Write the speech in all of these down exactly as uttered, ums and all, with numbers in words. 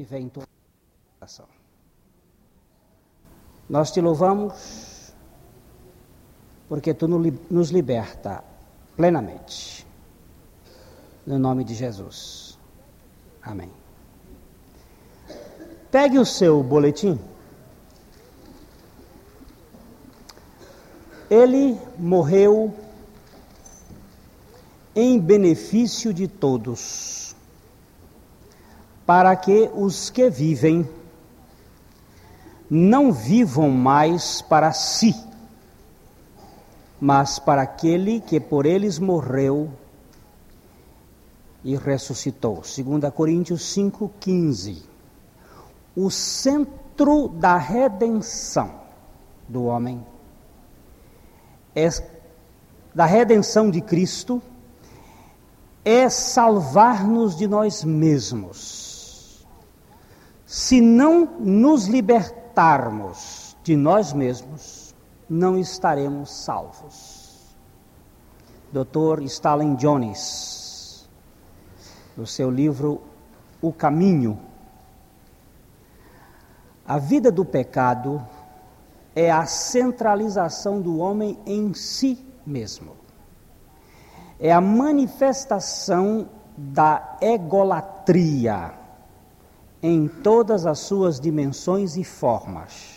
que vem em toda a nação. Nós te louvamos porque tu nos liberta plenamente. No nome de Jesus. Amém. Pegue o seu boletim. Ele morreu em benefício de todos, para que os que vivem não vivam mais para si, mas para aquele que por eles morreu e ressuscitou. Segunda Coríntios cinco, quinze. O centro da redenção do homem é da redenção de Cristo é salvar-nos de nós mesmos. Se não nos libertarmos de nós mesmos, não estaremos salvos. doutor Stalin Jones, no seu livro O Caminho, a vida do pecado é a centralização do homem em si mesmo. É a manifestação da egolatria em todas as suas dimensões e formas.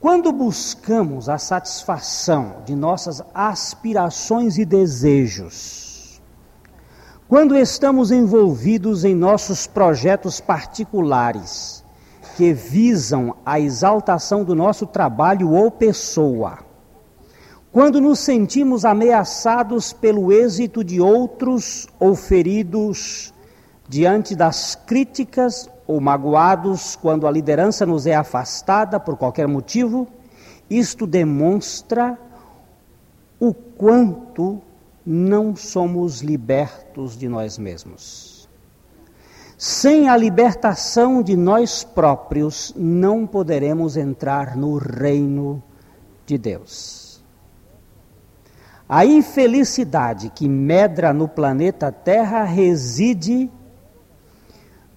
Quando buscamos a satisfação de nossas aspirações e desejos, quando estamos envolvidos em nossos projetos particulares que visam a exaltação do nosso trabalho ou pessoa, quando nos sentimos ameaçados pelo êxito de outros ou feridos diante das críticas ou magoados, quando a liderança nos é afastada por qualquer motivo, isto demonstra o quanto não somos libertos de nós mesmos. Sem a libertação de nós próprios, não poderemos entrar no reino de Deus. A infelicidade que medra no planeta Terra reside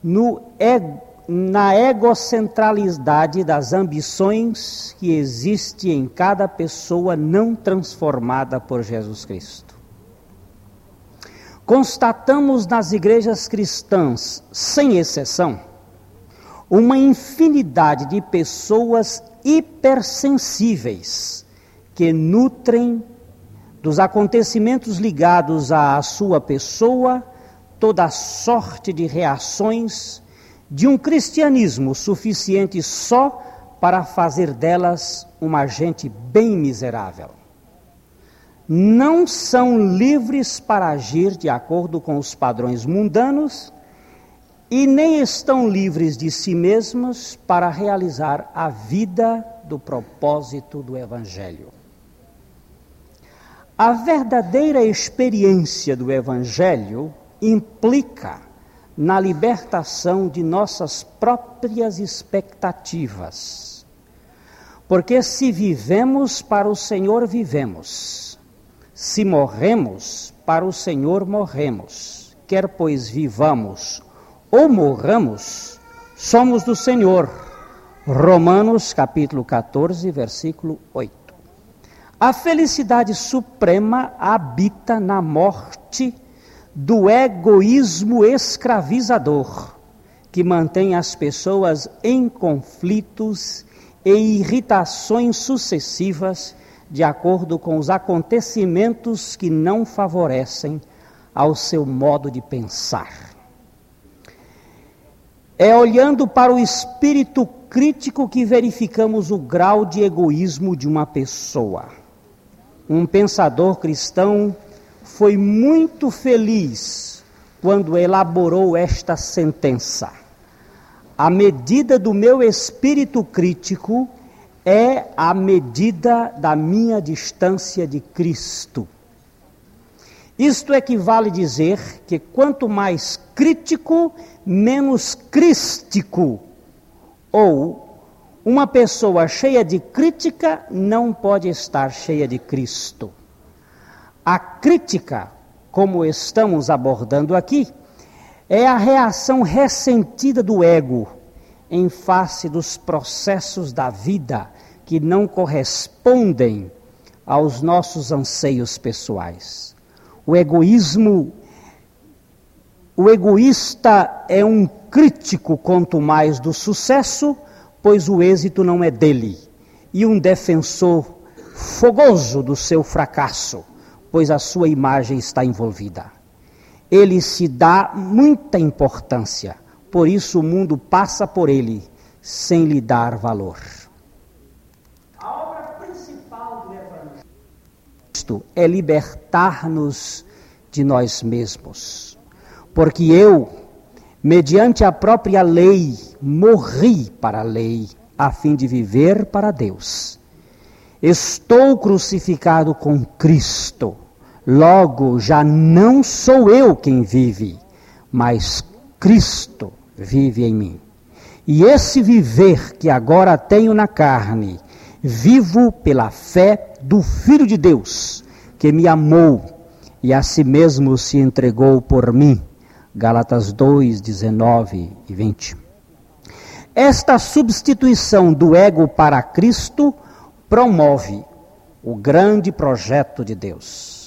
no, na egocentralidade das ambições que existe em cada pessoa não transformada por Jesus Cristo. Constatamos nas igrejas cristãs, sem exceção, uma infinidade de pessoas hipersensíveis que nutrem dos acontecimentos ligados à sua pessoa, toda sorte de reações, de um cristianismo suficiente só para fazer delas uma gente bem miserável. Não são livres para agir de acordo com os padrões mundanos e nem estão livres de si mesmos para realizar a vida do propósito do Evangelho. A verdadeira experiência do Evangelho implica na libertação de nossas próprias expectativas. Porque se vivemos, para o Senhor vivemos. Se morremos, para o Senhor morremos. Quer pois vivamos ou morramos, somos do Senhor. Romanos capítulo quatorze, versículo oito. A felicidade suprema habita na morte do egoísmo escravizador, que mantém as pessoas em conflitos e irritações sucessivas, de acordo com os acontecimentos que não favorecem ao seu modo de pensar. É olhando para o espírito crítico que verificamos o grau de egoísmo de uma pessoa. Um pensador cristão foi muito feliz quando elaborou esta sentença: a medida do meu espírito crítico é a medida da minha distância de Cristo. Isto equivale a dizer que quanto mais crítico, menos crístico. Ou, uma pessoa cheia de crítica não pode estar cheia de Cristo. A crítica, como estamos abordando aqui, é a reação ressentida do ego em face dos processos da vida que não correspondem aos nossos anseios pessoais. O egoísmo, o egoísta é um crítico quanto mais do sucesso, pois o êxito não é dele, e um defensor fogoso do seu fracasso, pois a sua imagem está envolvida. Ele se dá muita importância, por isso o mundo passa por ele, sem lhe dar valor. A obra principal do Evangelho isto é libertar-nos de nós mesmos, porque eu, mediante a própria lei, morri para a lei, a fim de viver para Deus. Estou crucificado com Cristo. Logo, já não sou eu quem vive, mas Cristo vive em mim. E esse viver que agora tenho na carne, vivo pela fé do Filho de Deus, que me amou e a si mesmo se entregou por mim. Gálatas dois, dezenove e vinte. Esta substituição do ego para Cristo promove o grande projeto de Deus.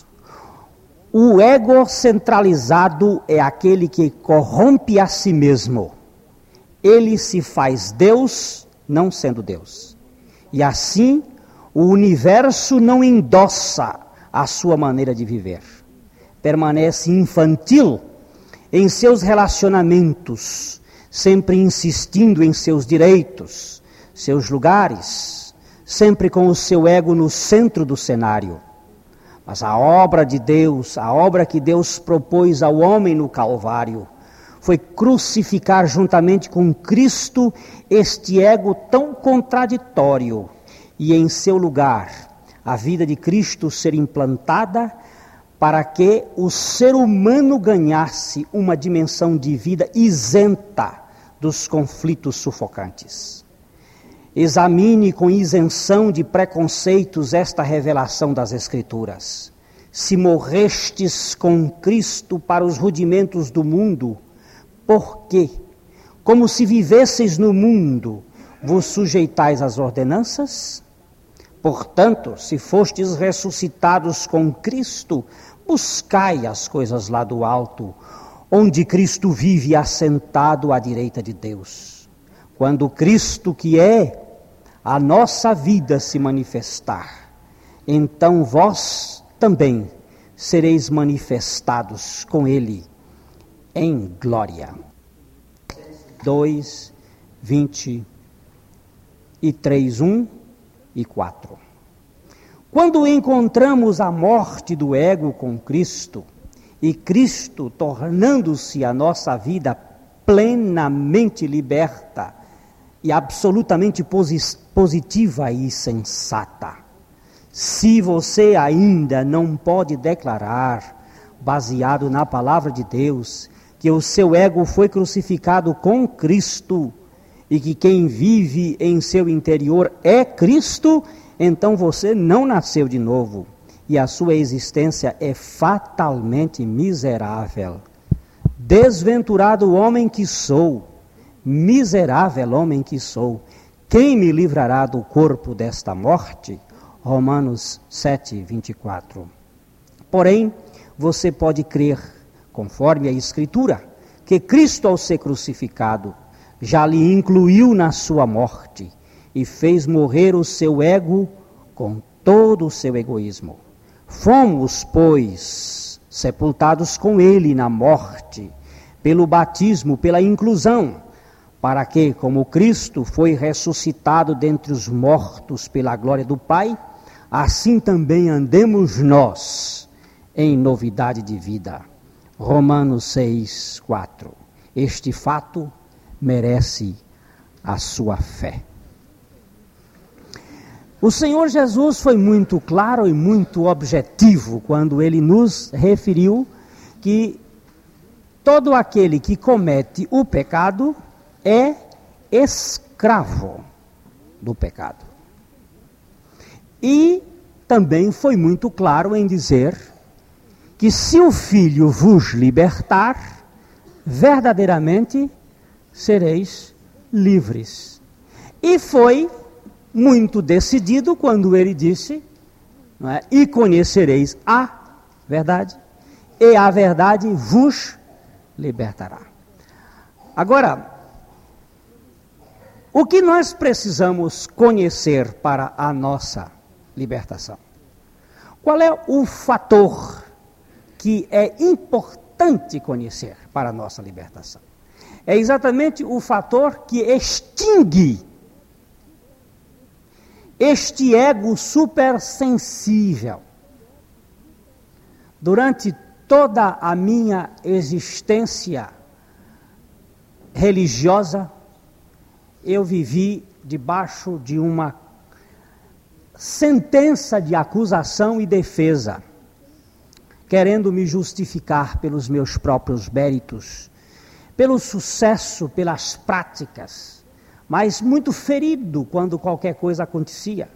O ego centralizado é aquele que corrompe a si mesmo. Ele se faz Deus, não sendo Deus. E assim, o universo não endossa a sua maneira de viver. Permanece infantil em seus relacionamentos, sempre insistindo em seus direitos, seus lugares, sempre com o seu ego no centro do cenário. Mas a obra de Deus, a obra que Deus propôs ao homem no Calvário, foi crucificar juntamente com Cristo este ego tão contraditório. E em seu lugar, a vida de Cristo ser implantada para que o ser humano ganhasse uma dimensão de vida isenta dos conflitos sufocantes. Examine com isenção de preconceitos esta revelação das Escrituras. Se morrestes com Cristo para os rudimentos do mundo, por quê? Como se vivesseis no mundo, vos sujeitais às ordenanças? Portanto, se fostes ressuscitados com Cristo, buscai as coisas lá do alto, onde Cristo vive assentado à direita de Deus. Quando Cristo, que é a nossa vida, se manifestar, então vós também sereis manifestados com Ele em glória. dois, vinte e três, um e quatro. Quando encontramos a morte do ego com Cristo, e Cristo tornando-se a nossa vida plenamente liberta, e absolutamente positiva e sensata. Se você ainda não pode declarar, baseado na palavra de Deus, que o seu ego foi crucificado com Cristo e que quem vive em seu interior é Cristo, então você não nasceu de novo e a sua existência é fatalmente miserável. Desventurado o homem que sou, miserável homem que sou, quem me livrará do corpo desta morte? Romanos sete, vinte e quatro. Porém, você pode crer, conforme a Escritura, que Cristo, ao ser crucificado, já lhe incluiu na sua morte e fez morrer o seu ego com todo o seu egoísmo. Fomos, pois, sepultados com ele na morte, pelo batismo, pela inclusão, para que, como Cristo foi ressuscitado dentre os mortos pela glória do Pai, assim também andemos nós em novidade de vida. Romanos seis, quatro. Este fato merece a sua fé. O Senhor Jesus foi muito claro e muito objetivo quando ele nos referiu que todo aquele que comete o pecado é escravo do pecado. E também foi muito claro em dizer que se o Filho vos libertar, verdadeiramente sereis livres. E foi muito decidido quando ele disse, não é, e conhecereis a verdade, e a verdade vos libertará. Agora, o que nós precisamos conhecer para a nossa libertação? Qual é o fator que é importante conhecer para a nossa libertação? É exatamente o fator que extingue este ego supersensível. Durante toda a minha existência religiosa, eu vivi debaixo de uma sentença de acusação e defesa, querendo me justificar pelos meus próprios méritos, pelo sucesso, pelas práticas, mas muito ferido quando qualquer coisa acontecia.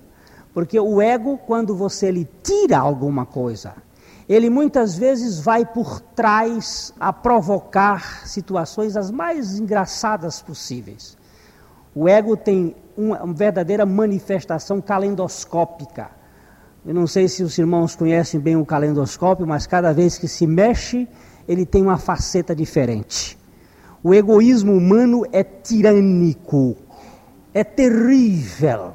Porque o ego, quando você lhe tira alguma coisa, ele muitas vezes vai por trás a provocar situações as mais engraçadas possíveis. O ego tem uma verdadeira manifestação calendoscópica. Eu não sei se os irmãos conhecem bem o calendoscópio, mas cada vez que se mexe, ele tem uma faceta diferente. O egoísmo humano é tirânico, é terrível.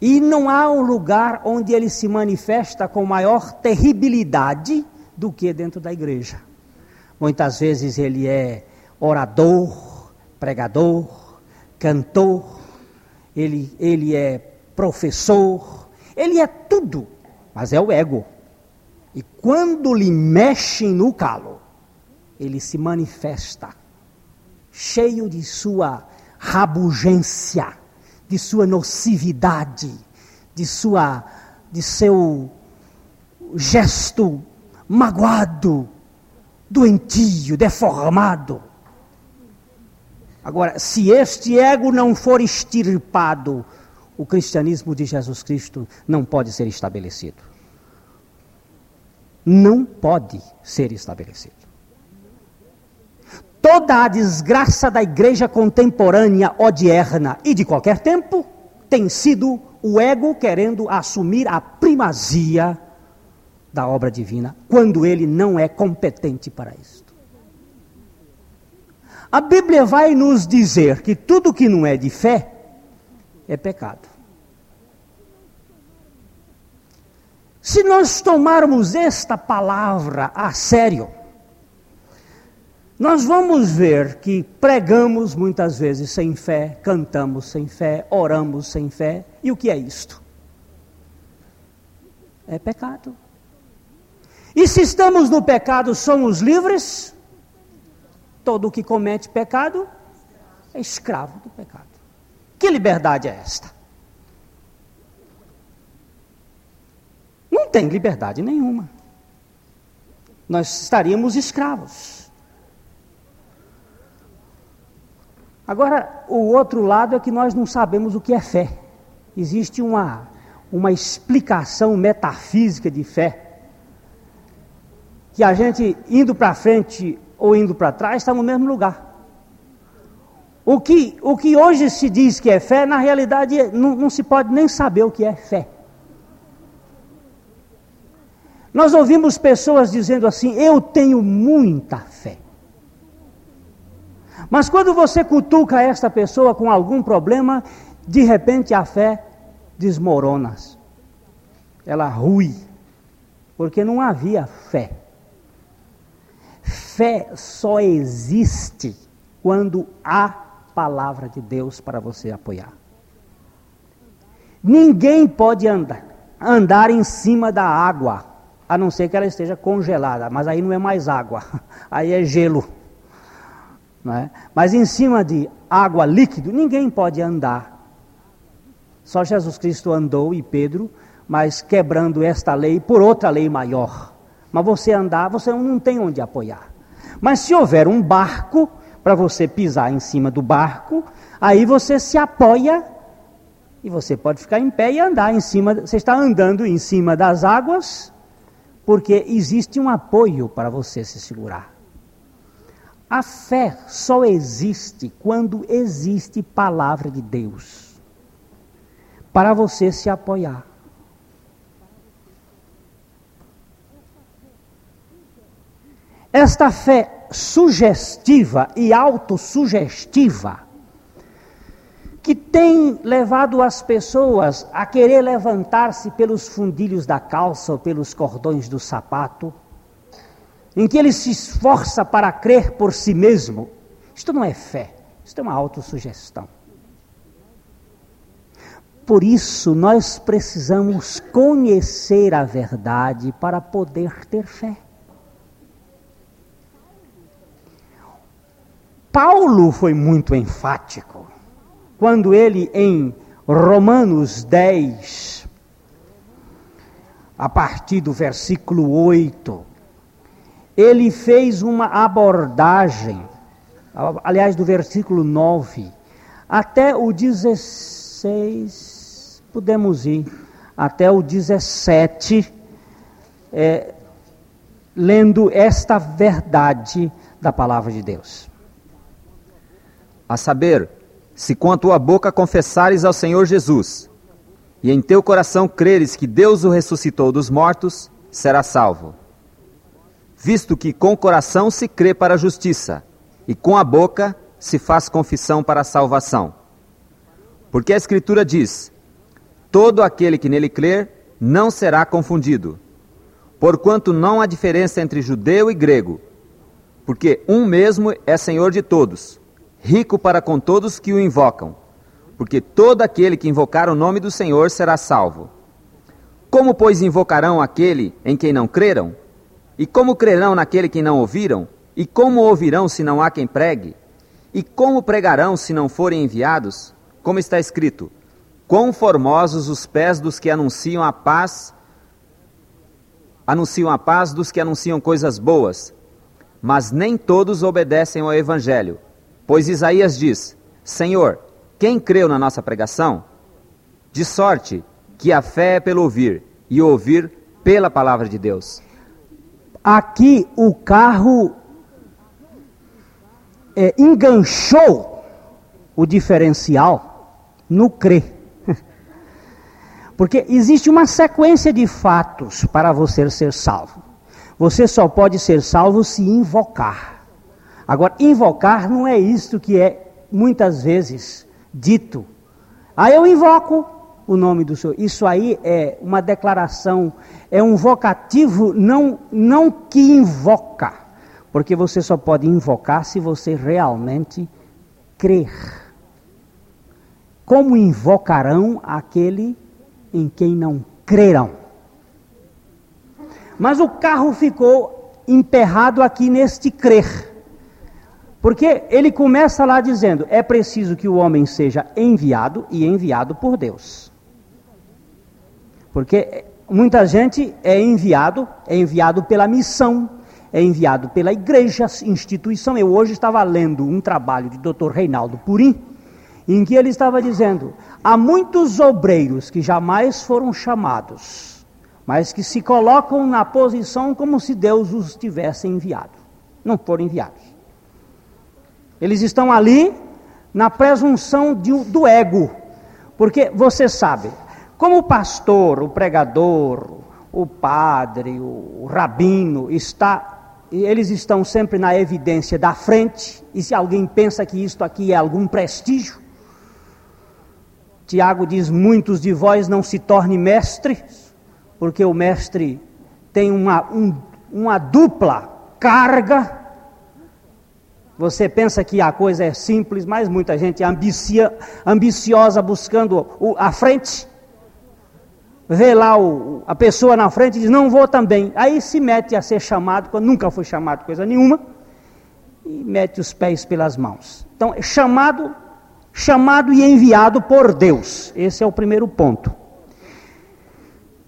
E não há um lugar onde ele se manifesta com maior terribilidade do que dentro da igreja. Muitas vezes ele é orador, pregador, cantor, ele, ele é professor, ele é tudo, mas é o ego. E quando lhe mexem no calo, ele se manifesta, cheio de sua rabugência, de sua nocividade, de, sua, de seu gesto magoado, doentio, deformado. Agora, se este ego não for extirpado, o cristianismo de Jesus Cristo não pode ser estabelecido. Não pode ser estabelecido. Toda a desgraça da igreja contemporânea, odierna e de qualquer tempo, tem sido o ego querendo assumir a primazia da obra divina, quando ele não é competente para isso. A Bíblia vai nos dizer que tudo que não é de fé é pecado. Se nós tomarmos esta palavra a sério, nós vamos ver que pregamos muitas vezes sem fé, cantamos sem fé, oramos sem fé. E o que é isto? É pecado. E se estamos no pecado, somos livres? Todo que comete pecado é escravo do pecado. Que liberdade é esta? Não tem liberdade nenhuma. Nós estaríamos escravos. Agora, o outro lado é que nós não sabemos o que é fé. Existe uma, uma explicação metafísica de fé, que a gente, indo para frente ou indo para trás, está no mesmo lugar. O que, o que hoje se diz que é fé, na realidade não, não se pode nem saber o que é fé. Nós ouvimos pessoas dizendo assim, eu tenho muita fé. Mas quando você cutuca esta pessoa com algum problema, de repente a fé desmorona. Ela rui, porque não havia fé. Fé só existe quando há palavra de Deus para você apoiar. Ninguém pode andar, andar em cima da água, a não ser que ela esteja congelada, mas aí não é mais água, aí é gelo. Não é? Mas em cima de água líquida, ninguém pode andar. Só Jesus Cristo andou e Pedro, mas quebrando esta lei por outra lei maior. Mas você andar, você não tem onde apoiar. Mas se houver um barco, para você pisar em cima do barco, aí você se apoia e você pode ficar em pé e andar em cima. Você está andando em cima das águas, porque existe um apoio para você se segurar. A fé só existe quando existe palavra de Deus para você se apoiar. Esta fé sugestiva e autossugestiva que tem levado as pessoas a querer levantar-se pelos fundilhos da calça ou pelos cordões do sapato, em que ele se esforça para crer por si mesmo. Isto não é fé, isto é uma autossugestão. Por isso nós precisamos conhecer a verdade para poder ter fé. Paulo foi muito enfático quando ele, em Romanos dez, a partir do versículo oito, ele fez uma abordagem, aliás, do versículo nove até o dezesseis, podemos ir até o dezessete, é, lendo esta verdade da palavra de Deus. A saber, se com a tua boca confessares ao Senhor Jesus, e em teu coração creres que Deus o ressuscitou dos mortos, serás salvo. Visto que com o coração se crê para a justiça, e com a boca se faz confissão para a salvação. Porque a Escritura diz, todo aquele que nele crer não será confundido, porquanto não há diferença entre judeu e grego, porque um mesmo é Senhor de todos, rico para com todos que o invocam, porque todo aquele que invocar o nome do Senhor será salvo. Como, pois, invocarão aquele em quem não creram? E como crerão naquele que não ouviram? E como ouvirão se não há quem pregue? E como pregarão se não forem enviados? Como está escrito, quão formosos os pés dos que anunciam a paz, anunciam a paz dos que anunciam coisas boas, mas nem todos obedecem ao Evangelho. Pois Isaías diz, Senhor, quem creu na nossa pregação? De sorte que a fé é pelo ouvir, e ouvir pela palavra de Deus. Aqui o carro é, enganchou o diferencial no crer. Porque existe uma sequência de fatos para você ser salvo. Você só pode ser salvo se invocar. Agora, invocar não é isto que é muitas vezes dito. Aí ah, eu invoco o nome do Senhor. Isso aí é uma declaração, é um vocativo não, não que invoca. Porque você só pode invocar se você realmente crer. Como invocarão aquele em quem não crerão? Mas o carro ficou emperrado aqui neste crer. Porque ele começa lá dizendo, é preciso que o homem seja enviado e enviado por Deus. Porque muita gente é enviado, é enviado pela missão, é enviado pela igreja, instituição. Eu hoje estava lendo um trabalho de doutor Reinaldo Purim, em que ele estava dizendo, há muitos obreiros que jamais foram chamados, mas que se colocam na posição como se Deus os tivesse enviado. Não foram enviados. Eles estão ali na presunção de, do ego, porque você sabe, como o pastor, o pregador, o padre, o rabino, está, eles estão sempre na evidência da frente, e se alguém pensa que isto aqui é algum prestígio, Tiago diz, muitos de vós não se tornem mestres, porque o mestre tem uma, um, uma dupla carga. Você pensa que a coisa é simples, mas muita gente é ambicia, ambiciosa buscando o, a frente. Vê lá o, a pessoa na frente e diz, não vou também. Aí se mete a ser chamado, quando nunca foi chamado coisa nenhuma, e mete os pés pelas mãos. Então, chamado, chamado e enviado por Deus. Esse é o primeiro ponto.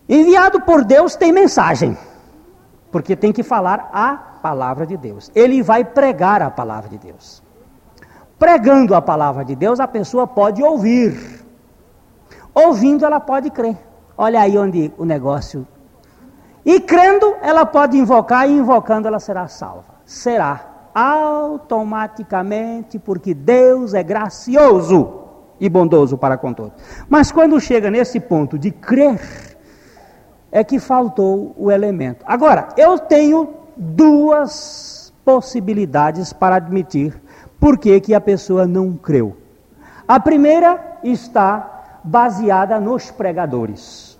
Enviado por Deus tem mensagem, porque tem que falar a palavra de Deus, ele vai pregar a palavra de Deus. Pregando a palavra de Deus, a pessoa pode ouvir. Ouvindo, ela pode crer. Olha aí onde o negócio. E crendo, ela pode invocar, e invocando, ela será salva. Será automaticamente, porque Deus é gracioso e bondoso para com todos. Mas quando chega nesse ponto de crer, é que faltou o elemento. Agora, eu tenho duas possibilidades para admitir por que que a pessoa não creu. A primeira está baseada nos pregadores.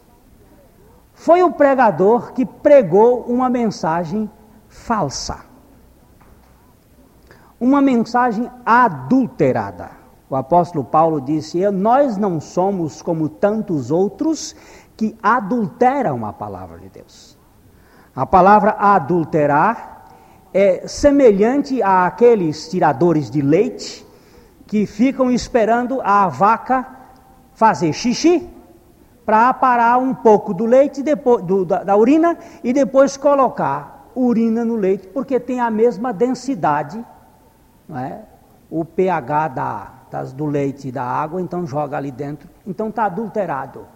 Foi o pregador que pregou uma mensagem falsa, uma mensagem adulterada. O apóstolo Paulo disse: nós não somos como tantos outros que adulteram a palavra de Deus. A palavra adulterar é semelhante àqueles tiradores de leite que ficam esperando a vaca fazer xixi para aparar um pouco do leite, depois, do, da, da urina, e depois colocar urina no leite, porque tem a mesma densidade, não é? O pH da, das, do leite e da água, então joga ali dentro, então está adulterado.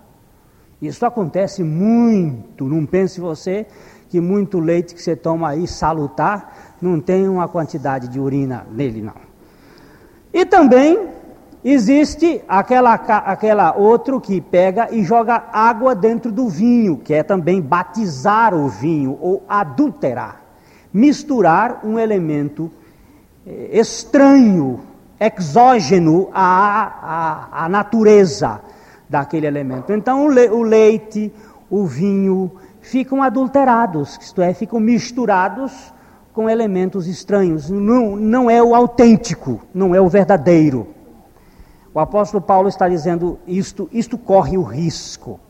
Isso acontece muito, não pense você que muito leite que você toma aí, salutar, não tem uma quantidade de urina nele, não. E também existe aquela, aquela outro que pega e joga água dentro do vinho, que é também batizar o vinho ou adulterar, misturar um elemento estranho, exógeno à, à, à natureza daquele elemento. Então o, le, o leite, o vinho ficam adulterados, isto é, ficam misturados com elementos estranhos. Não, não é o autêntico, não é o verdadeiro. O apóstolo Paulo está dizendo isto, isto corre o risco.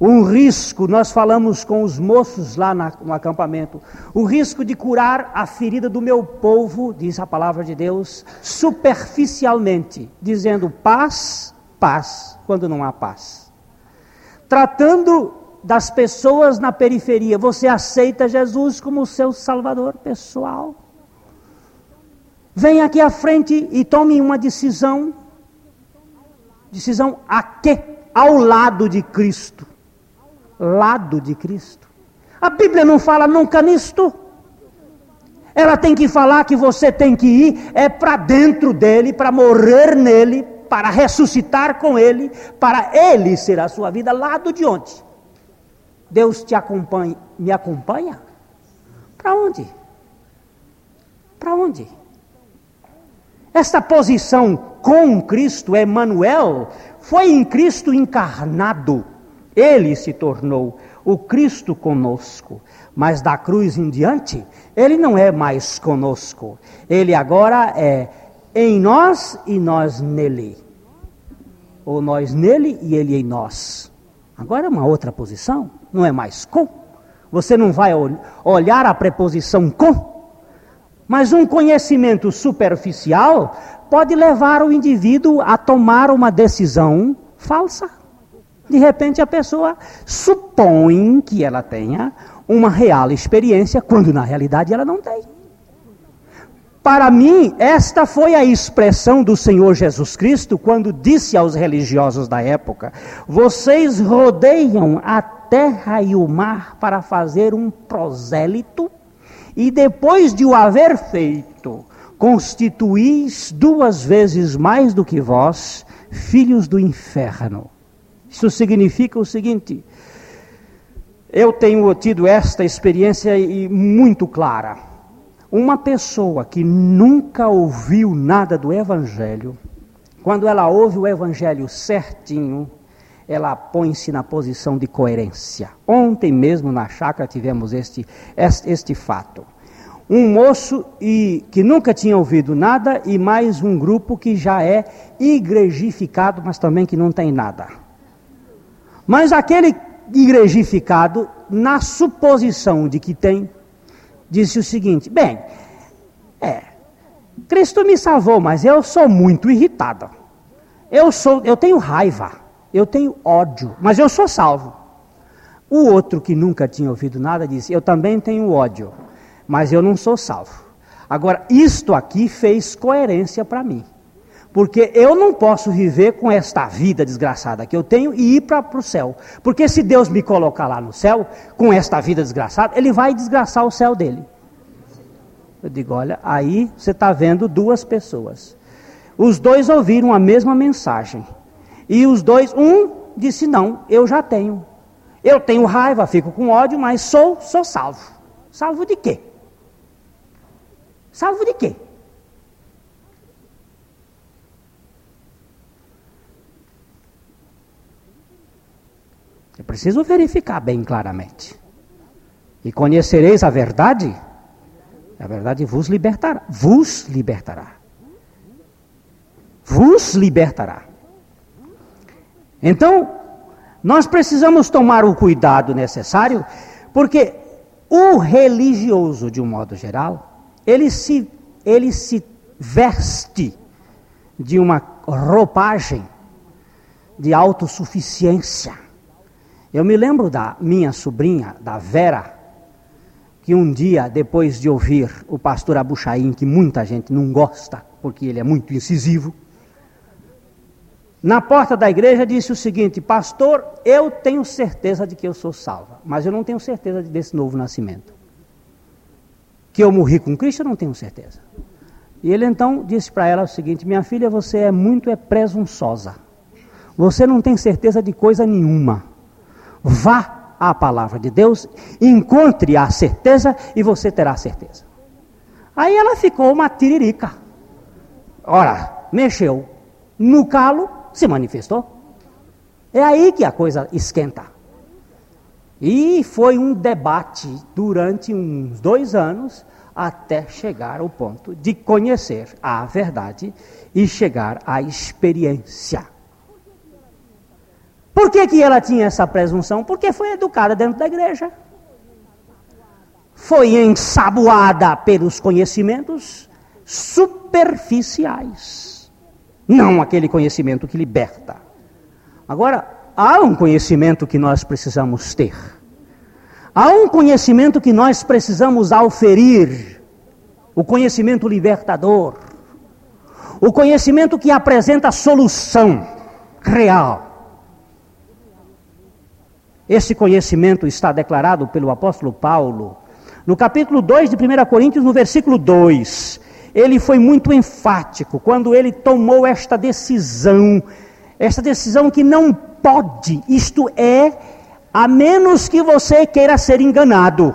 Um risco, nós falamos com os moços lá na, no acampamento, o risco de curar a ferida do meu povo, diz a palavra de Deus, superficialmente, dizendo paz, paz, quando não há paz. Tratando das pessoas na periferia, você aceita Jesus como seu salvador pessoal? Vem aqui à frente e tome uma decisão, decisão a quê? Ao lado de Cristo. Lado de Cristo. A Bíblia não fala nunca nisto. Ela tem que falar que você tem que ir é para dentro dele, para morrer nele, para ressuscitar com ele, para ele ser a sua vida. Lado de onde? Deus te acompanha, me acompanha? Para onde? Para onde? Esta posição com Cristo, Emmanuel, foi em Cristo encarnado. Ele se tornou o Cristo conosco, mas da cruz em diante, ele não é mais conosco. Ele agora é em nós e nós nele. Ou nós nele e ele em nós. Agora é uma outra posição, não é mais com. Você não vai ol- olhar a preposição com. Mas um conhecimento superficial pode levar o indivíduo a tomar uma decisão falsa. De repente a pessoa supõe que ela tenha uma real experiência, quando na realidade ela não tem. Para mim, esta foi a expressão do Senhor Jesus Cristo quando disse aos religiosos da época: vocês rodeiam a terra e o mar para fazer um prosélito, e depois de o haver feito, constituís duas vezes mais do que vós, filhos do inferno. Isso significa o seguinte: eu tenho tido esta experiência e muito clara. Uma pessoa que nunca ouviu nada do Evangelho, quando ela ouve o Evangelho certinho, ela põe-se na posição de coerência. Ontem mesmo na chácara tivemos este, este, este fato. Um moço e, que nunca tinha ouvido nada, e mais um grupo que já é igrejificado, mas também que não tem nada. Mas aquele igrejificado, na suposição de que tem, disse o seguinte: bem, é, Cristo me salvou, mas eu sou muito irritado. Eu, sou, eu tenho raiva, eu tenho ódio, mas eu sou salvo. O outro que nunca tinha ouvido nada disse: eu também tenho ódio, mas eu não sou salvo. Agora, isto aqui fez coerência para mim. Porque eu não posso viver com esta vida desgraçada que eu tenho e ir para o céu. Porque se Deus me colocar lá no céu, com esta vida desgraçada, ele vai desgraçar o céu dele. Eu digo, olha, aí você está vendo duas pessoas. Os dois ouviram a mesma mensagem. E os dois, um disse, não, eu já tenho. Eu tenho raiva, fico com ódio, mas sou, sou salvo. Salvo de quê? Salvo de quê? Eu preciso verificar bem claramente. E conhecereis a verdade? A verdade vos libertará. Vos libertará. Vos libertará. Então, nós precisamos tomar o cuidado necessário, porque o religioso, de um modo geral, ele se, ele se veste de uma roupagem de autossuficiência. Eu me lembro da minha sobrinha, da Vera, que um dia, depois de ouvir o pastor Abuchain, que muita gente não gosta, porque ele é muito incisivo, na porta da igreja disse o seguinte: pastor, eu tenho certeza de que eu sou salva, mas eu não tenho certeza desse novo nascimento. Que eu morri com Cristo, eu não tenho certeza. E ele então disse para ela o seguinte: minha filha, você é muito é presunçosa. Você não tem certeza de coisa nenhuma. Vá à palavra de Deus, encontre a certeza e você terá certeza. Aí ela ficou uma tiririca. Ora, mexeu no calo, se manifestou. É aí que a coisa esquenta. E foi um debate durante uns dois anos, até chegar ao ponto de conhecer a verdade e chegar à experiência. Por que que ela tinha essa presunção? Porque foi educada dentro da igreja. Foi ensaboada pelos conhecimentos superficiais. Não aquele conhecimento que liberta. Agora, há um conhecimento que nós precisamos ter. Há um conhecimento que nós precisamos auferir. O conhecimento libertador. O conhecimento que apresenta solução real. Esse conhecimento está declarado pelo apóstolo Paulo. No capítulo dois de primeira Coríntios, no versículo dois, ele foi muito enfático quando ele tomou esta decisão, esta decisão que não pode, isto é, a menos que você queira ser enganado,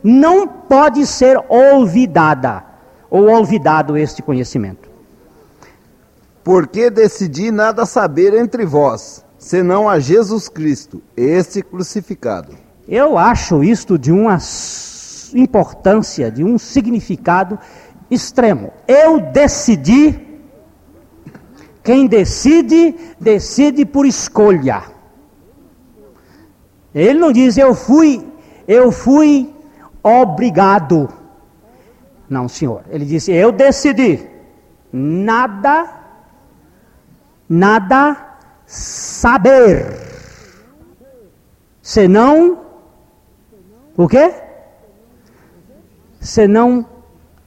não pode ser olvidada, ou olvidado este conhecimento. Porque decidi nada saber entre vós, senão a Jesus Cristo, este crucificado. Eu acho isto de uma importância, de um significado extremo. Eu decidi, quem decide, decide por escolha. Ele não diz, eu fui, eu fui obrigado. Não, senhor. Ele disse, eu decidi. Nada, nada... saber, senão, o quê? Senão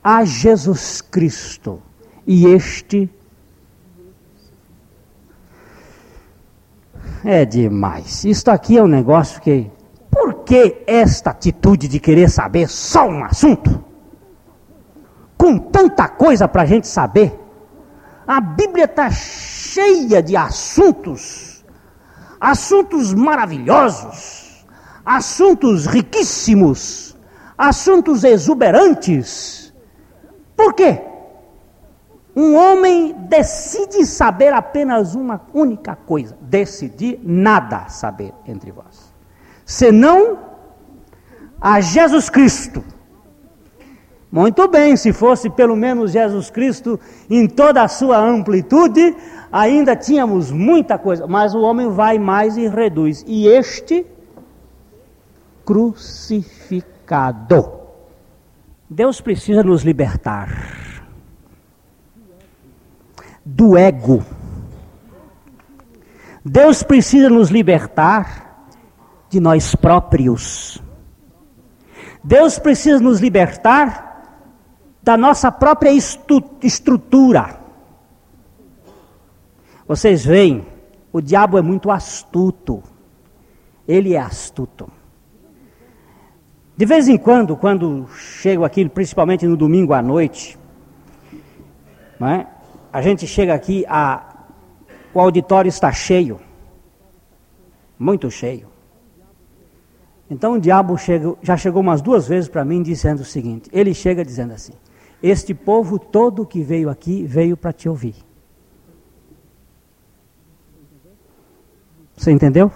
a Jesus Cristo, e este é demais. Isto aqui é um negócio que, por que esta atitude de querer saber só um assunto? Com tanta coisa para a gente saber, a Bíblia está cheia de assuntos, assuntos maravilhosos, assuntos riquíssimos, assuntos exuberantes. Por quê? Um homem decide saber apenas uma única coisa: decidir nada saber entre vós, senão a Jesus Cristo. Muito bem, se fosse pelo menos Jesus Cristo em toda a sua amplitude, ainda tínhamos muita coisa. Mas o homem vai mais e reduz. E este crucificado. Deus precisa nos libertar do ego. Deus precisa nos libertar de nós próprios. Deus precisa nos libertar da nossa própria estu- estrutura. Vocês veem, o diabo é muito astuto. Ele é astuto. De vez em quando, quando chego aqui, principalmente no domingo à noite, não é? A gente chega aqui, a, o auditório está cheio, muito cheio. Então o diabo chegou, já chegou umas duas vezes para mim dizendo o seguinte, ele chega dizendo assim, este povo todo que veio aqui, veio para te ouvir. Você entendeu?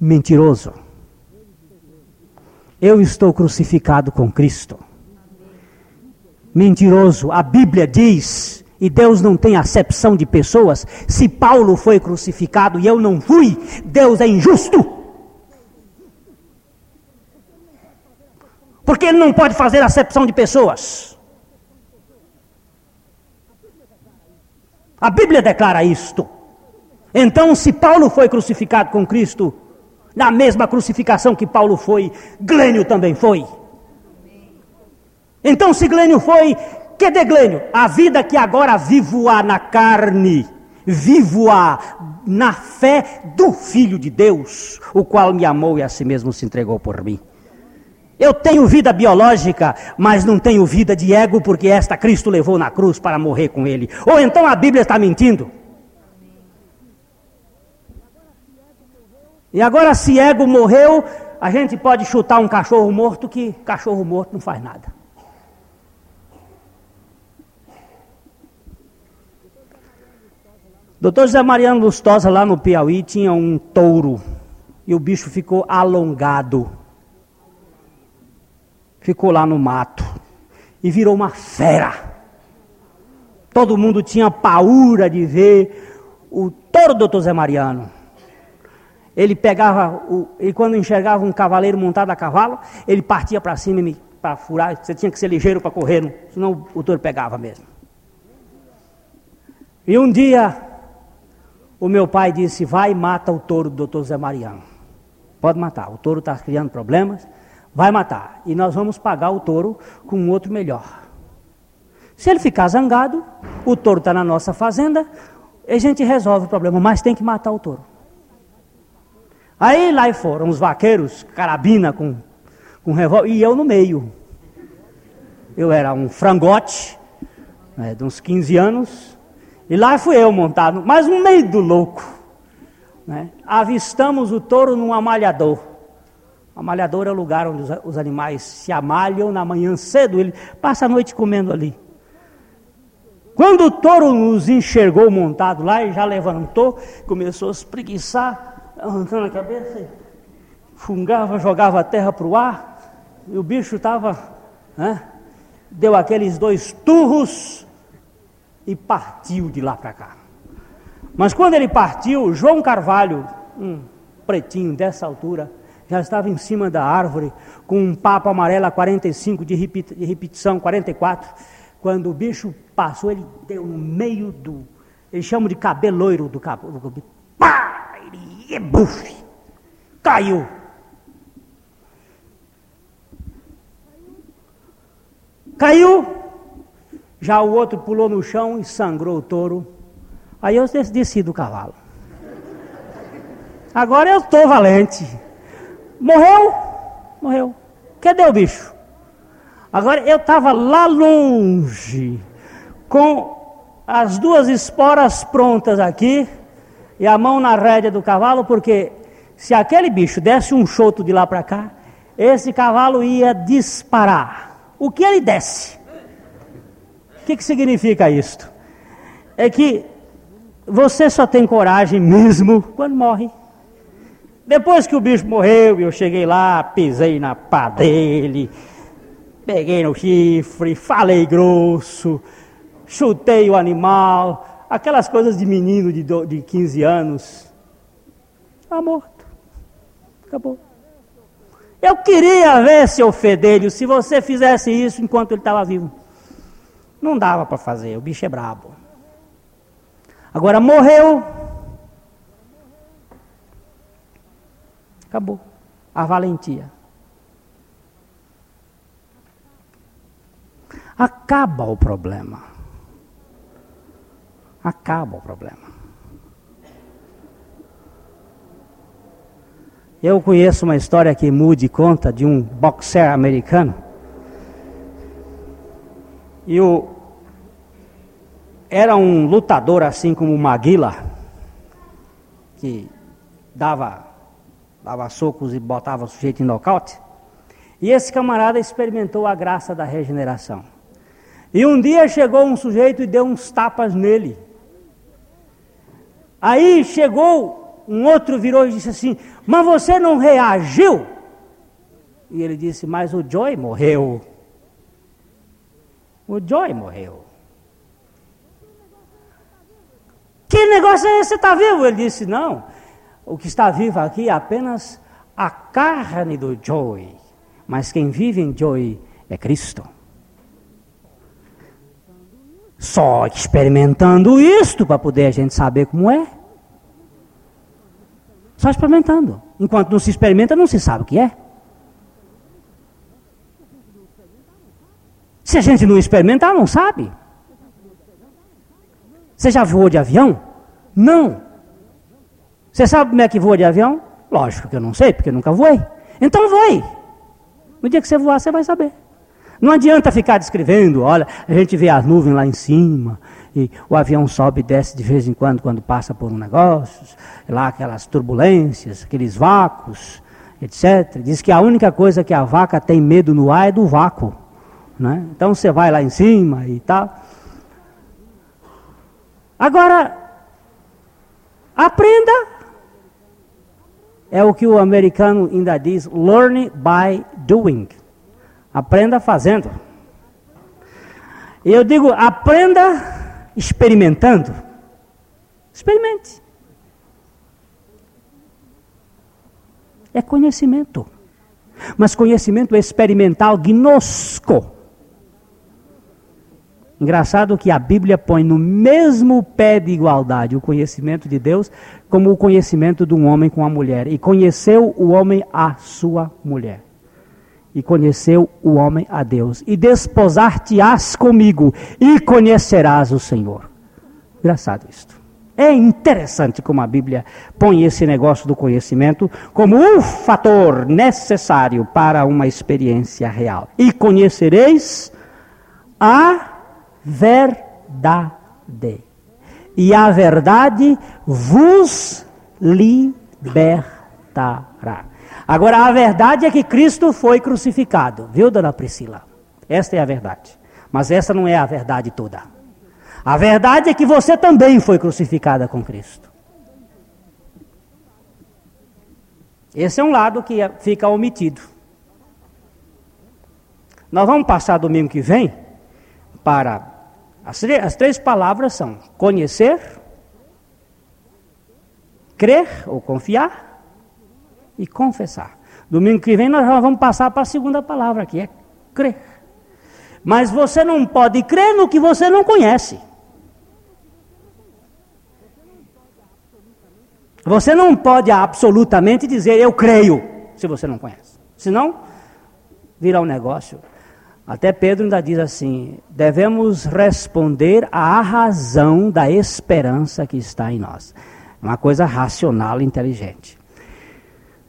Mentiroso. Eu estou crucificado com Cristo. Mentiroso. A Bíblia diz, e Deus não tem acepção de pessoas, se Paulo foi crucificado e eu não fui, Deus é injusto. Porque ele não pode fazer acepção de pessoas. A Bíblia declara isto. Então, se Paulo foi crucificado com Cristo, na mesma crucificação que Paulo foi, Glênio também foi. Então, se Glênio foi, que de Glênio? A vida que agora vivo-a na carne, vivo-a na fé do Filho de Deus, o qual me amou e a si mesmo se entregou por mim. Eu tenho vida biológica, mas não tenho vida de ego, porque esta Cristo levou na cruz para morrer com ele. Ou então a Bíblia está mentindo. E agora, se ego morreu, a gente pode chutar um cachorro morto, que cachorro morto não faz nada. Doutor Zé Mariano Lustosa, lá no Piauí, tinha um touro, e o bicho ficou alongado. Ficou lá no mato, e virou uma fera. Todo mundo tinha paura de ver o touro do doutor Zé Mariano. Ele pegava, o, e quando enxergava um cavaleiro montado a cavalo, ele partia para cima para furar. Você tinha que ser ligeiro para correr, não, senão o touro pegava mesmo. E um dia, o meu pai disse, vai e mata o touro do doutor Zé Mariano. Pode matar, o touro está criando problemas, vai matar. E nós vamos pagar o touro com um outro melhor. Se ele ficar zangado, o touro está na nossa fazenda, e a gente resolve o problema, mas tem que matar o touro. Aí lá foram os vaqueiros, carabina com, com revólver, e eu no meio. Eu era um frangote, né, de uns quinze anos, e lá fui eu montado, mas no meio do louco. Né, avistamos o touro num amalhador. Amalhador é o lugar onde os, os animais se amalham na manhã cedo, ele passa a noite comendo ali. Quando o touro nos enxergou montado lá, ele já levantou, começou a espreguiçar, arrancando a cabeça, fungava, jogava a terra para o ar, e o bicho estava, né, deu aqueles dois turros e partiu de lá para cá. Mas quando ele partiu, João Carvalho, um pretinho dessa altura, já estava em cima da árvore, com um papo amarelo a quarenta e cinco de repetição, quarenta e quatro, quando o bicho passou, ele deu no meio do, eles chamam de cabeloiro do cabo, do cabo, pá! E buf, caiu. Caiu. Já o outro pulou no chão e sangrou o touro. Aí eu desci do cavalo. Agora eu estou valente. Morreu? Morreu. Cadê o bicho? Agora eu estava lá longe, com as duas esporas prontas aqui, e a mão na rédea do cavalo, porque se aquele bicho desse um choto de lá para cá, esse cavalo ia disparar. O que ele desse? O que, que significa isto? É que você só tem coragem mesmo quando morre. Depois que o bicho morreu, eu cheguei lá, pisei na pá dele, peguei no chifre, falei grosso, chutei o animal. Aquelas coisas de menino de quinze anos. Está morto. Acabou. Eu queria ver, seu fedelho, se você fizesse isso enquanto ele estava vivo. Não dava para fazer, o bicho é brabo. Agora morreu. Acabou. A valentia. Acaba o problema. Acaba o problema. Eu conheço uma história que Moody conta de um boxer americano. E o... era um lutador assim como o Maguila, que dava, dava socos e botava o sujeito em nocaute. E esse camarada experimentou a graça da regeneração. E um dia chegou um sujeito e deu uns tapas nele. Aí chegou um outro, virou e disse assim: mas você não reagiu? E ele disse: mas o Joy morreu. O Joy morreu. Que negócio é esse? Você está vivo? Ele disse: não, o que está vivo aqui é apenas a carne do Joy. Mas quem vive em Joy é Cristo. Só experimentando isto para poder a gente saber como é. Só experimentando. Enquanto não se experimenta, não se sabe o que é. Se a gente não experimentar, não sabe. Você já voou de avião? Não. Você sabe como é que voa de avião? Lógico que eu não sei, porque eu nunca voei. Então voe. No dia que você voar, você vai saber. Não adianta ficar descrevendo, olha, a gente vê as nuvens lá em cima, e o avião sobe e desce de vez em quando, quando passa por um negócio, lá aquelas turbulências, aqueles vácuos, etcétera. Diz que a única coisa que a vaca tem medo no ar é do vácuo, né? Então você vai lá em cima e tal. Agora, aprenda. É o que o americano ainda diz, learn by doing. Aprenda fazendo. E eu digo, aprenda experimentando. Experimente. É conhecimento. Mas conhecimento experimental, gnosco. Engraçado que a Bíblia põe no mesmo pé de igualdade o conhecimento de Deus como o conhecimento de um homem com a mulher. E conheceu o homem a sua mulher. E conheceu o homem a Deus. E desposar-te-ás comigo, e conhecerás o Senhor. Engraçado isto. É interessante como a Bíblia põe esse negócio do conhecimento como um fator necessário para uma experiência real. E conhecereis a verdade. E a verdade vos libertará. Agora, a verdade é que Cristo foi crucificado, viu, dona Priscila? Esta é a verdade. Mas essa não é a verdade toda. A verdade é que você também foi crucificada com Cristo. Esse é um lado que fica omitido. Nós vamos passar domingo que vem para... As três, as três palavras são conhecer, crer ou confiar, e confessar. Domingo que vem nós já vamos passar para a segunda palavra, que é crer. Mas você não pode crer no que você não conhece. Você não pode absolutamente dizer eu creio, se você não conhece. Senão, virá um negócio. Até Pedro ainda diz assim: devemos responder à razão da esperança que está em nós. Uma coisa racional e inteligente.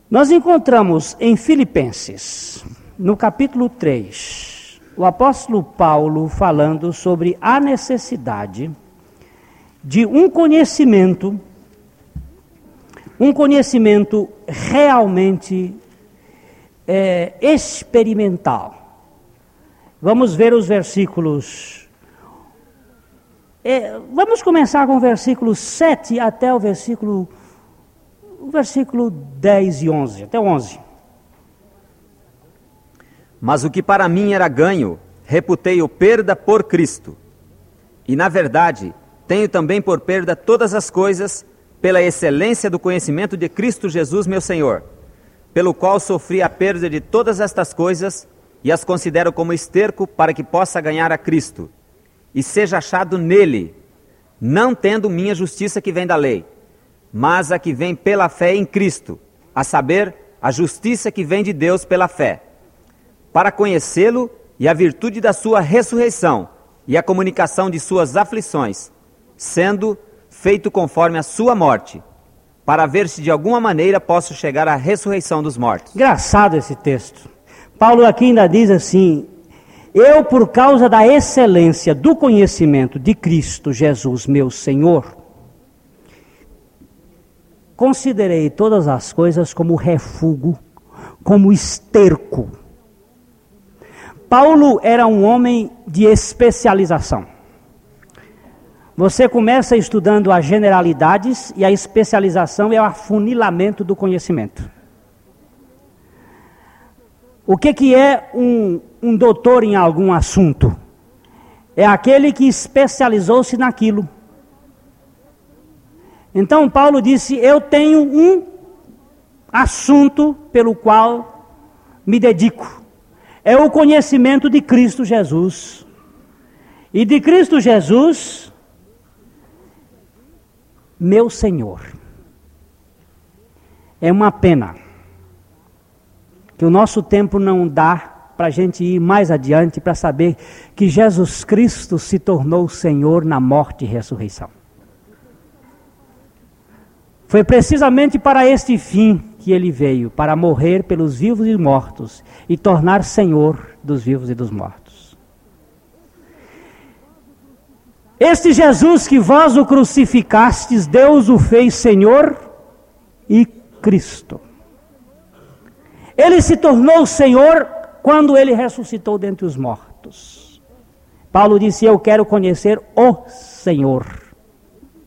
Nós encontramos em Filipenses, no capítulo três, o apóstolo Paulo falando sobre a necessidade de um conhecimento, um conhecimento realmente é, experimental. Vamos ver os versículos. É, vamos começar com o versículo sete até o versículo... O versículo dez e onze, até onze. Mas o que para mim era ganho, reputei-o perda por Cristo. E na verdade, tenho também por perda todas as coisas, pela excelência do conhecimento de Cristo Jesus meu Senhor, pelo qual sofri a perda de todas estas coisas, e as considero como esterco para que possa ganhar a Cristo, e seja achado nele, não tendo minha justiça que vem da lei, mas a que vem pela fé em Cristo, a saber, a justiça que vem de Deus pela fé, para conhecê-lo e a virtude da sua ressurreição e a comunicação de suas aflições, sendo feito conforme a sua morte, para ver se de alguma maneira posso chegar à ressurreição dos mortos. Engraçado esse texto. Paulo aqui ainda diz assim: eu, por causa da excelência do conhecimento de Cristo Jesus, meu Senhor, considerei todas as coisas como refúgio, como esterco. Paulo era um homem de especialização. Você começa estudando as generalidades e a especialização é o afunilamento do conhecimento. O que, que é um, um doutor em algum assunto? É aquele que especializou-se naquilo. Então Paulo disse, eu tenho um assunto pelo qual me dedico. É o conhecimento de Cristo Jesus. E de Cristo Jesus... meu Senhor. É uma pena que o nosso tempo não dá para a gente ir mais adiante para saber que Jesus Cristo se tornou Senhor na morte e ressurreição. Foi precisamente para este fim que ele veio, para morrer pelos vivos e mortos e tornar Senhor dos vivos e dos mortos. Este Jesus que vós o crucificastes, Deus o fez Senhor e Cristo. Ele se tornou Senhor quando ele ressuscitou dentre os mortos. Paulo disse, eu quero conhecer o Senhor,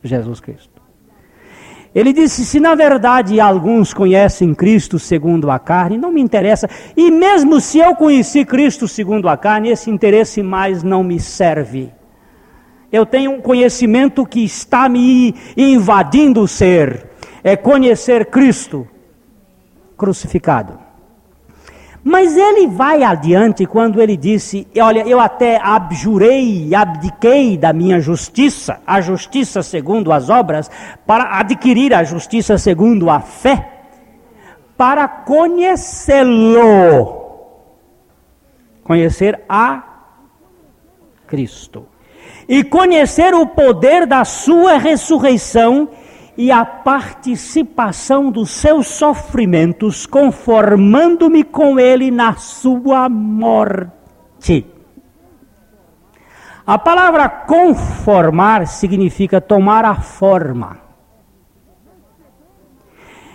Jesus Cristo. Ele disse, se na verdade alguns conhecem Cristo segundo a carne, não me interessa. E mesmo se eu conheci Cristo segundo a carne, esse interesse mais não me serve. Eu tenho um conhecimento que está me invadindo o ser. É conhecer Cristo crucificado. Mas ele vai adiante quando ele disse, olha, eu até abjurei e abdiquei da minha justiça, a justiça segundo as obras, para adquirir a justiça segundo a fé, para conhecê-lo. Conhecer a Cristo. E conhecer o poder da sua ressurreição e a participação dos seus sofrimentos, conformando-me com ele na sua morte. A palavra conformar significa tomar a forma.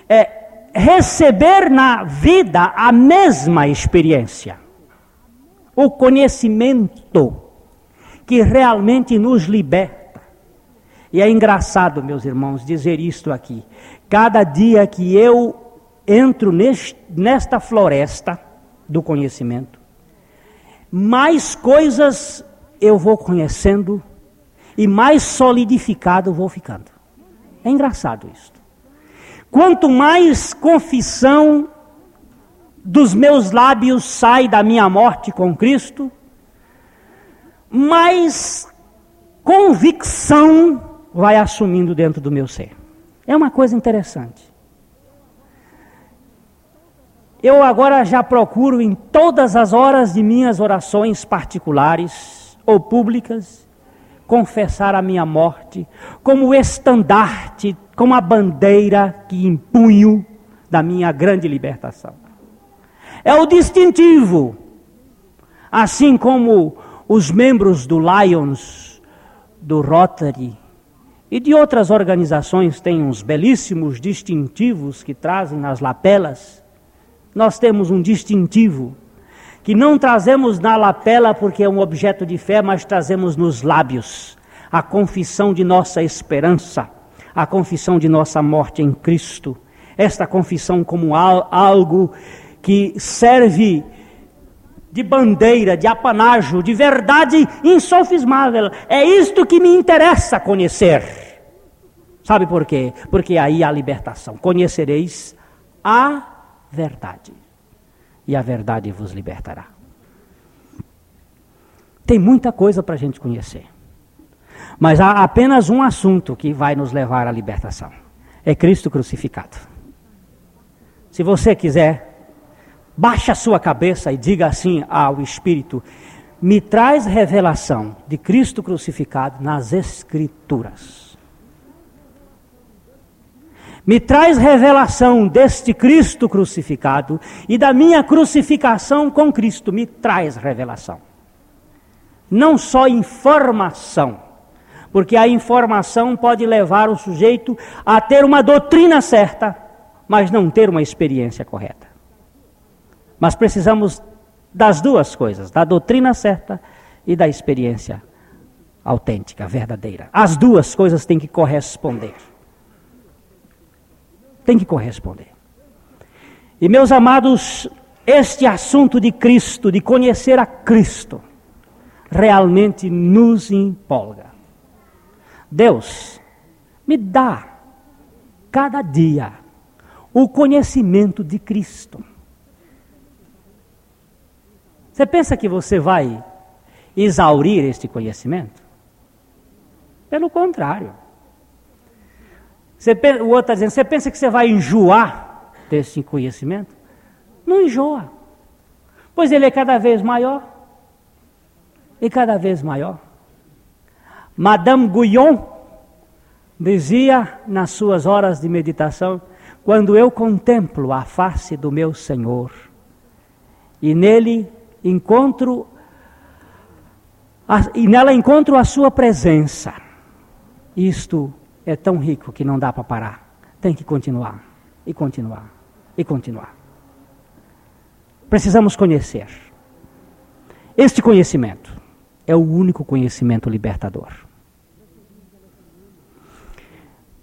É receber na vida a mesma experiência, o conhecimento que realmente nos liberta. E é engraçado, meus irmãos, dizer isto aqui. Cada dia que eu entro neste, nesta floresta do conhecimento, mais coisas eu vou conhecendo e mais solidificado vou ficando. É engraçado isto. Quanto mais confissão dos meus lábios sai da minha morte com Cristo, mais convicção vai assumindo dentro do meu ser. É uma coisa interessante. Eu agora já procuro em todas as horas de minhas orações particulares ou públicas, confessar a minha morte como estandarte, como a bandeira que empunho da minha grande libertação. É o distintivo, assim como os membros do Lions, do Rotary e de outras organizações têm uns belíssimos distintivos que trazem nas lapelas. Nós temos um distintivo que não trazemos na lapela porque é um objeto de fé, mas trazemos nos lábios a confissão de nossa esperança, a confissão de nossa morte em Cristo. Esta confissão como algo que serve de bandeira, de apanágio, de verdade insofismável. É isto que me interessa conhecer. Sabe por quê? Porque aí há libertação. Conhecereis a verdade, e a verdade vos libertará. Tem muita coisa para a gente conhecer, mas há apenas um assunto que vai nos levar à libertação. É Cristo crucificado. Se você quiser, baixe a sua cabeça e diga assim ao Espírito, me traz revelação de Cristo crucificado nas Escrituras. me traz revelação deste Cristo crucificado e da minha crucificação com Cristo, me traz revelação. Não só informação, porque a informação pode levar o sujeito a ter uma doutrina certa, mas não ter uma experiência correta. Mas precisamos das duas coisas, da doutrina certa e da experiência autêntica, verdadeira. As duas coisas têm que corresponder. Tem que corresponder. E, meus amados, este assunto de Cristo, de conhecer a Cristo, realmente nos empolga. Deus, me dá cada dia o conhecimento de Cristo. Você pensa que você vai exaurir este conhecimento? Pelo contrário. Você, o outro está dizendo, você pensa que você vai enjoar desse conhecimento? Não enjoa. Pois ele é cada vez maior. E cada vez maior. Madame Guyon dizia nas suas horas de meditação, quando eu contemplo a face do meu Senhor e nele encontro a, e nela encontro a sua presença, isto é tão rico que não dá para parar, tem que continuar e continuar e continuar. Precisamos conhecer. Este conhecimento é o único conhecimento libertador.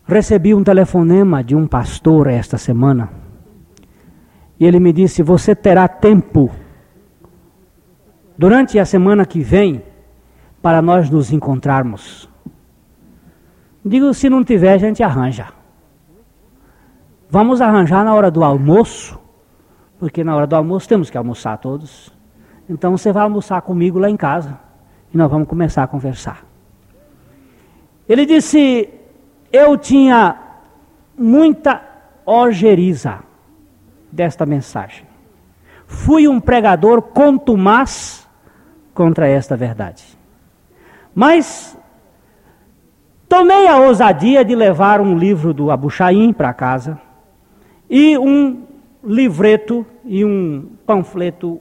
Recebi um telefonema de um pastor esta semana. E ele me disse, você terá tempo durante a semana que vem para nós nos encontrarmos. Digo, se não tiver, a gente arranja. Vamos arranjar na hora do almoço, porque na hora do almoço temos que almoçar todos. Então você vai almoçar comigo lá em casa. E nós vamos começar a conversar. Ele disse, eu tinha muita ojeriza desta mensagem. Fui um pregador contumaz contra esta verdade. Mas tomei a ousadia de levar um livro do Abuchain para casa e um livreto e um panfleto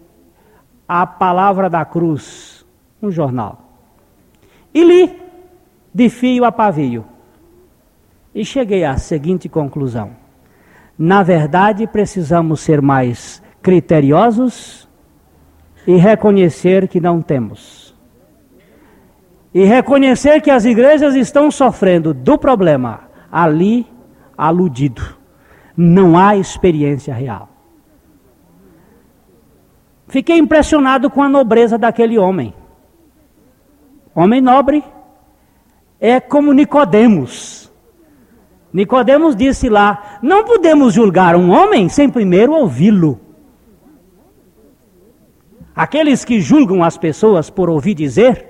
A Palavra da Cruz. Um jornal. E li de fio a pavio. E cheguei à seguinte conclusão. Na verdade, precisamos ser mais criteriosos e reconhecer que não temos. E reconhecer que as igrejas estão sofrendo do problema ali aludido. Não há experiência real. Fiquei impressionado com a nobreza daquele homem. Homem nobre é como Nicodemos. Nicodemos disse lá, não podemos julgar um homem sem primeiro ouvi-lo. Aqueles que julgam as pessoas por ouvir dizer,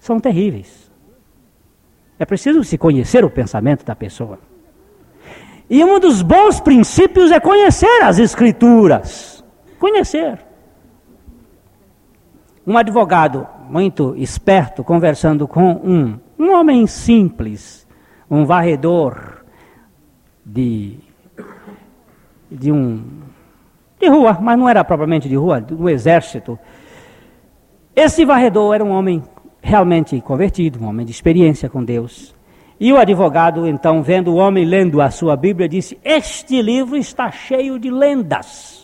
são terríveis. É preciso se conhecer o pensamento da pessoa. E um dos bons princípios é conhecer as escrituras. Conhecer. Um advogado muito esperto, conversando com um, um homem simples, um varredor de, de, um, de rua, mas não era propriamente de rua, do exército. Esse varredor era um homem realmente convertido, um homem de experiência com Deus. E o advogado, então, vendo o homem lendo a sua Bíblia, disse, este livro está cheio de lendas.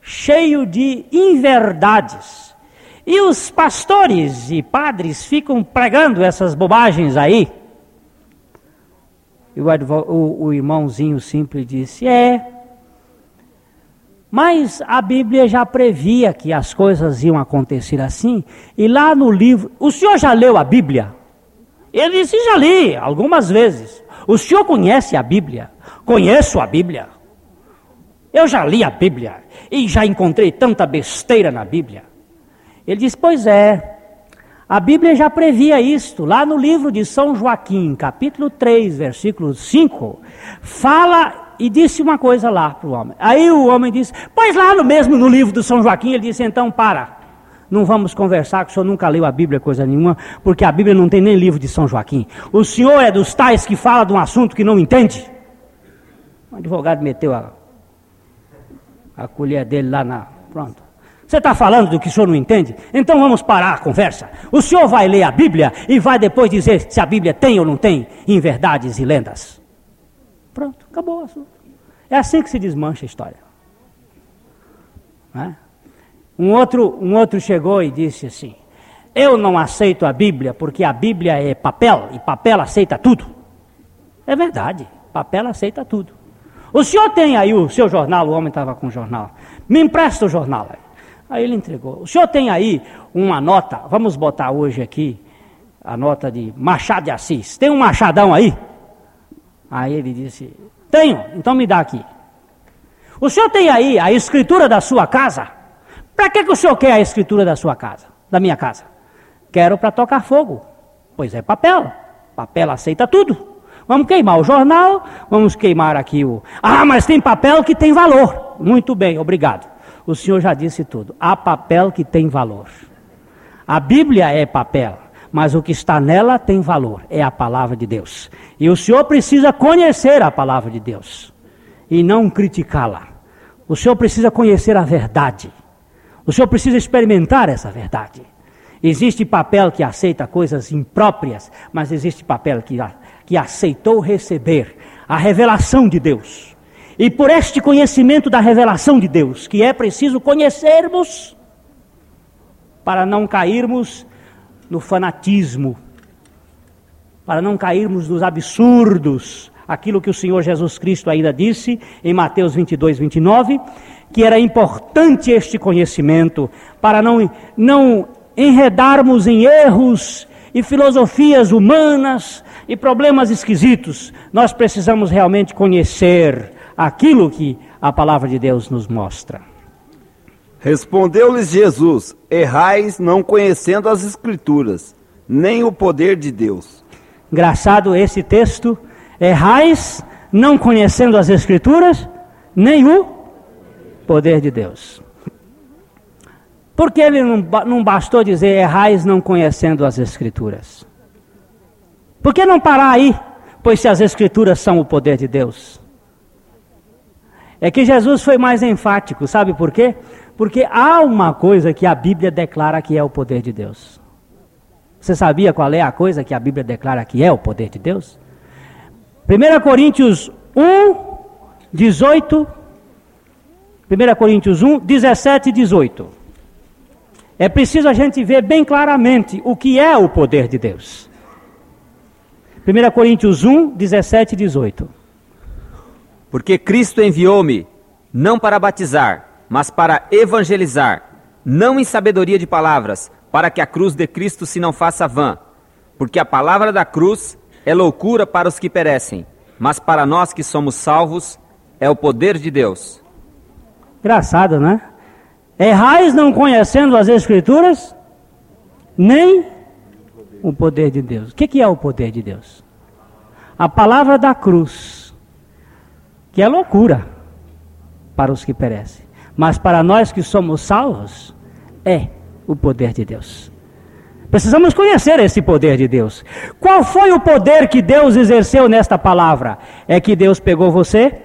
Cheio de inverdades. E os pastores e padres ficam pregando essas bobagens aí. E o, advo- o, o irmãozinho simples disse, é, mas a Bíblia já previa que as coisas iam acontecer assim. E lá no livro, o senhor já leu a Bíblia? Ele disse, já li, algumas vezes. O senhor conhece a Bíblia? Conheço a Bíblia. Eu já li a Bíblia e já encontrei tanta besteira na Bíblia. Ele diz, pois é, a Bíblia já previa isto. Lá no livro de São Joaquim, capítulo três, versículo cinco, fala e disse uma coisa lá para o homem. Aí o homem disse, pois lá no mesmo, no livro de São Joaquim, ele disse, então para, Não vamos conversar que o senhor nunca leu a Bíblia, coisa nenhuma, porque a Bíblia não tem nem livro de São Joaquim. O senhor é dos tais que fala de um assunto que não entende? O advogado meteu a, a colher dele lá na... Pronto. Você está falando do que o senhor não entende? Então vamos parar a conversa. O senhor vai ler a Bíblia e vai depois dizer se a Bíblia tem ou não tem em verdades e lendas. Pronto, acabou o assunto. É assim que se desmancha a história. Não é? Um outro, um outro chegou e disse assim: eu não aceito a Bíblia porque a Bíblia é papel e papel aceita tudo. É verdade, papel aceita tudo. O senhor tem aí o seu jornal, o homem estava com o jornal. Me empresta o jornal aí. Aí ele entregou. O senhor tem aí uma nota, vamos botar hoje aqui, a nota de Machado de Assis. Tem um machadão aí? Aí ele disse: tenho, então me dá aqui. O senhor tem aí a escritura da sua casa? Para que, que o senhor quer a escritura da sua casa, da minha casa? Quero para tocar fogo. Pois é, papel. Papel aceita tudo. Vamos queimar o jornal, vamos queimar aqui o... Ah, mas tem papel que tem valor. Muito bem, obrigado. O senhor já disse tudo. Há papel que tem valor. A Bíblia é papel, mas o que está nela tem valor. É a palavra de Deus. E o senhor precisa conhecer a palavra de Deus e não criticá-la. O senhor precisa conhecer a verdade. O senhor precisa experimentar essa verdade. Existe papel que aceita coisas impróprias, mas existe papel que, que aceitou receber a revelação de Deus. E por este conhecimento da revelação de Deus, que é preciso conhecermos para não cairmos no fanatismo, para não cairmos nos absurdos, aquilo que o Senhor Jesus Cristo ainda disse em Mateus vinte e dois, vinte e nove, que era importante este conhecimento para não, não enredarmos em erros e filosofias humanas e problemas esquisitos. Nós precisamos realmente conhecer aquilo que a palavra de Deus nos mostra. Respondeu-lhes Jesus: errais não conhecendo as Escrituras, nem o poder de Deus. Engraçado esse texto. Errais não conhecendo as Escrituras, nem o poder de Deus. Por que ele não, não bastou dizer errais não conhecendo as Escrituras? Por que não parar aí? Pois se as Escrituras são o poder de Deus. É que Jesus foi mais enfático, sabe por quê? Porque há uma coisa que a Bíblia declara que é o poder de Deus. Você sabia qual é a coisa que a Bíblia declara que é o poder de Deus? primeira Coríntios um, dezoito... primeira Coríntios um, dezessete e dezoito. É preciso a gente ver bem claramente o que é o poder de Deus. primeira Coríntios um, dezessete e dezoito. Porque Cristo enviou-me, não para batizar, mas para evangelizar, não em sabedoria de palavras, para que a cruz de Cristo se não faça vã. Porque a palavra da cruz é loucura para os que perecem, mas para nós que somos salvos é o poder de Deus. Engraçado, né? Errais não conhecendo as Escrituras, nem o poder de Deus. O que é o poder de Deus? A palavra da cruz, que é loucura para os que perecem, mas para nós que somos salvos, é o poder de Deus. Precisamos conhecer esse poder de Deus. Qual foi o poder que Deus exerceu nesta palavra? É que Deus pegou você,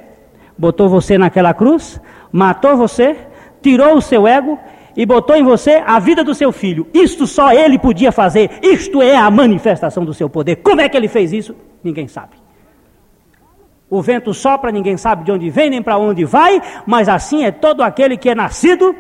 botou você naquela cruz, matou você, tirou o seu ego e botou em você a vida do seu filho. Isto só ele podia fazer. Isto é a manifestação do seu poder. Como é que ele fez isso? Ninguém sabe. O vento sopra, ninguém sabe de onde vem nem para onde vai, mas assim é todo aquele que é nascido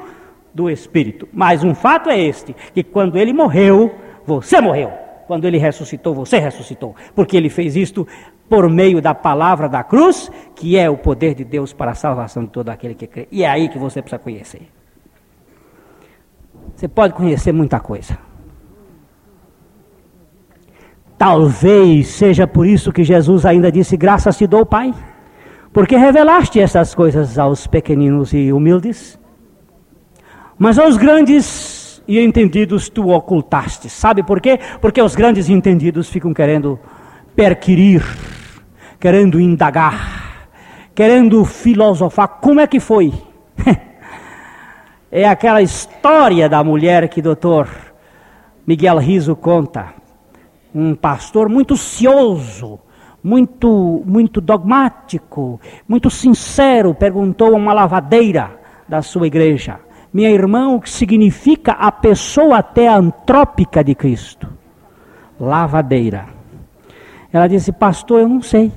do Espírito. Mas um fato é este, que quando ele morreu, você morreu. Quando ele ressuscitou, você ressuscitou. Porque ele fez isto por meio da palavra da cruz, que é o poder de Deus para a salvação de todo aquele que crê. E é aí que você precisa conhecer. Você pode conhecer muita coisa. Talvez seja por isso que Jesus ainda disse: graças te dou, Pai, porque revelaste essas coisas aos pequeninos e humildes, mas aos grandes e entendidos tu ocultaste. Sabe por quê? Porque os grandes e entendidos ficam querendo perquirir, querendo indagar, querendo filosofar. Como é que foi? É aquela história da mulher que o doutor Miguel Riso conta. Um pastor muito cioso, muito, muito dogmático, muito sincero, perguntou a uma lavadeira da sua igreja: minha irmã, o que significa a pessoa até antrópica de Cristo? Lavadeira. Ela disse: pastor, eu não sei.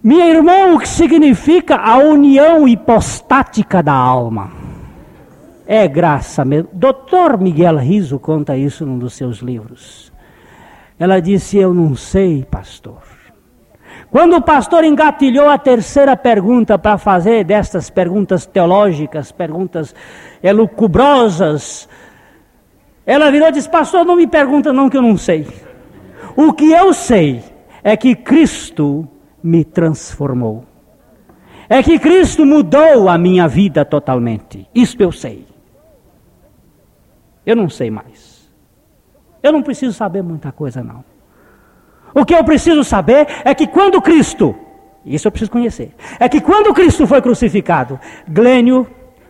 Minha irmã, o que significa a união hipostática da alma? É graça mesmo. doutor Miguel Riso conta isso num dos seus livros. Ela disse: eu não sei, pastor. Quando o pastor engatilhou a terceira pergunta para fazer destas perguntas teológicas, perguntas elucubrosas, ela virou e disse: pastor, não me pergunta não, que eu não sei. O que eu sei é que Cristo me transformou. É que Cristo mudou a minha vida totalmente. Isto eu sei. Eu não sei mais. Eu não preciso saber muita coisa não. O que eu preciso saber é que quando Cristo, isso eu preciso conhecer, é que quando Cristo foi crucificado, Glênio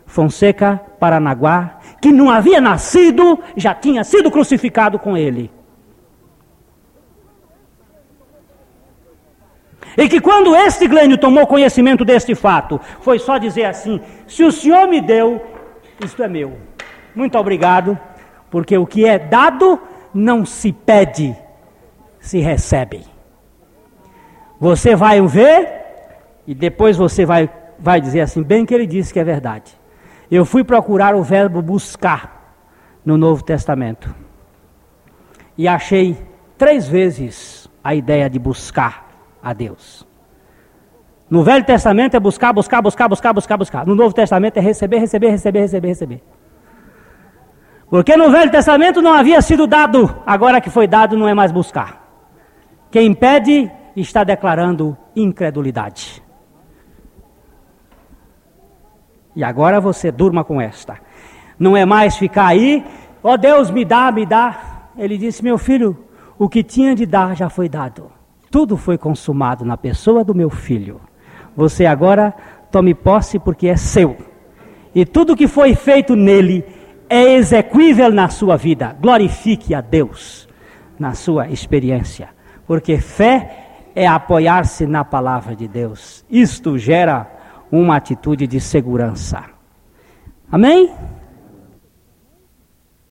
Fonseca Paranaguá, que não havia nascido, já tinha sido crucificado com ele. E que quando este Glênio tomou conhecimento deste fato, foi só dizer assim: se o Senhor me deu, isto é meu. Muito obrigado, porque o que é dado não se pede, se recebe. Você vai ver e depois você vai, vai dizer assim: bem que ele disse que é verdade. Eu fui procurar o verbo buscar no Novo Testamento e achei três vezes a ideia de buscar a Deus. No Velho Testamento é buscar, buscar, buscar, buscar, buscar, buscar. No Novo Testamento é receber, receber, receber, receber, receber. Porque no Velho Testamento não havia sido dado, agora que foi dado não é mais buscar. Quem pede está declarando incredulidade. E agora você durma com esta. Não é mais ficar aí, ó oh, Deus, me dá, me dá. Ele disse: meu filho, o que tinha de dar já foi dado. Tudo foi consumado na pessoa do meu filho. Você agora tome posse porque é seu. E tudo que foi feito nele é exequível na sua vida. Glorifique a Deus na sua experiência. Porque fé é apoiar-se na palavra de Deus. Isto gera uma atitude de segurança. Amém?